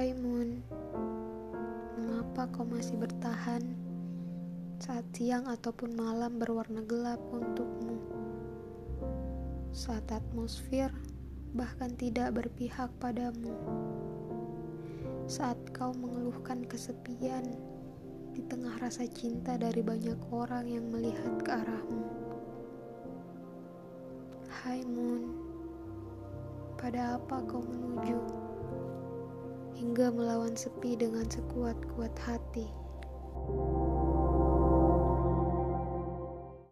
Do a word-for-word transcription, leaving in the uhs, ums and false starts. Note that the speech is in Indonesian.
Hai Moon, mengapa kau masih bertahan saat siang ataupun malam berwarna gelap untukmu? Saat atmosfer bahkan tidak berpihak padamu. Saat kau mengeluhkan kesepian di tengah rasa cinta dari banyak orang yang melihat ke arahmu. Hai Moon, pada apa kau menuju? Hingga melawan sepi dengan sekuat-kuat hati.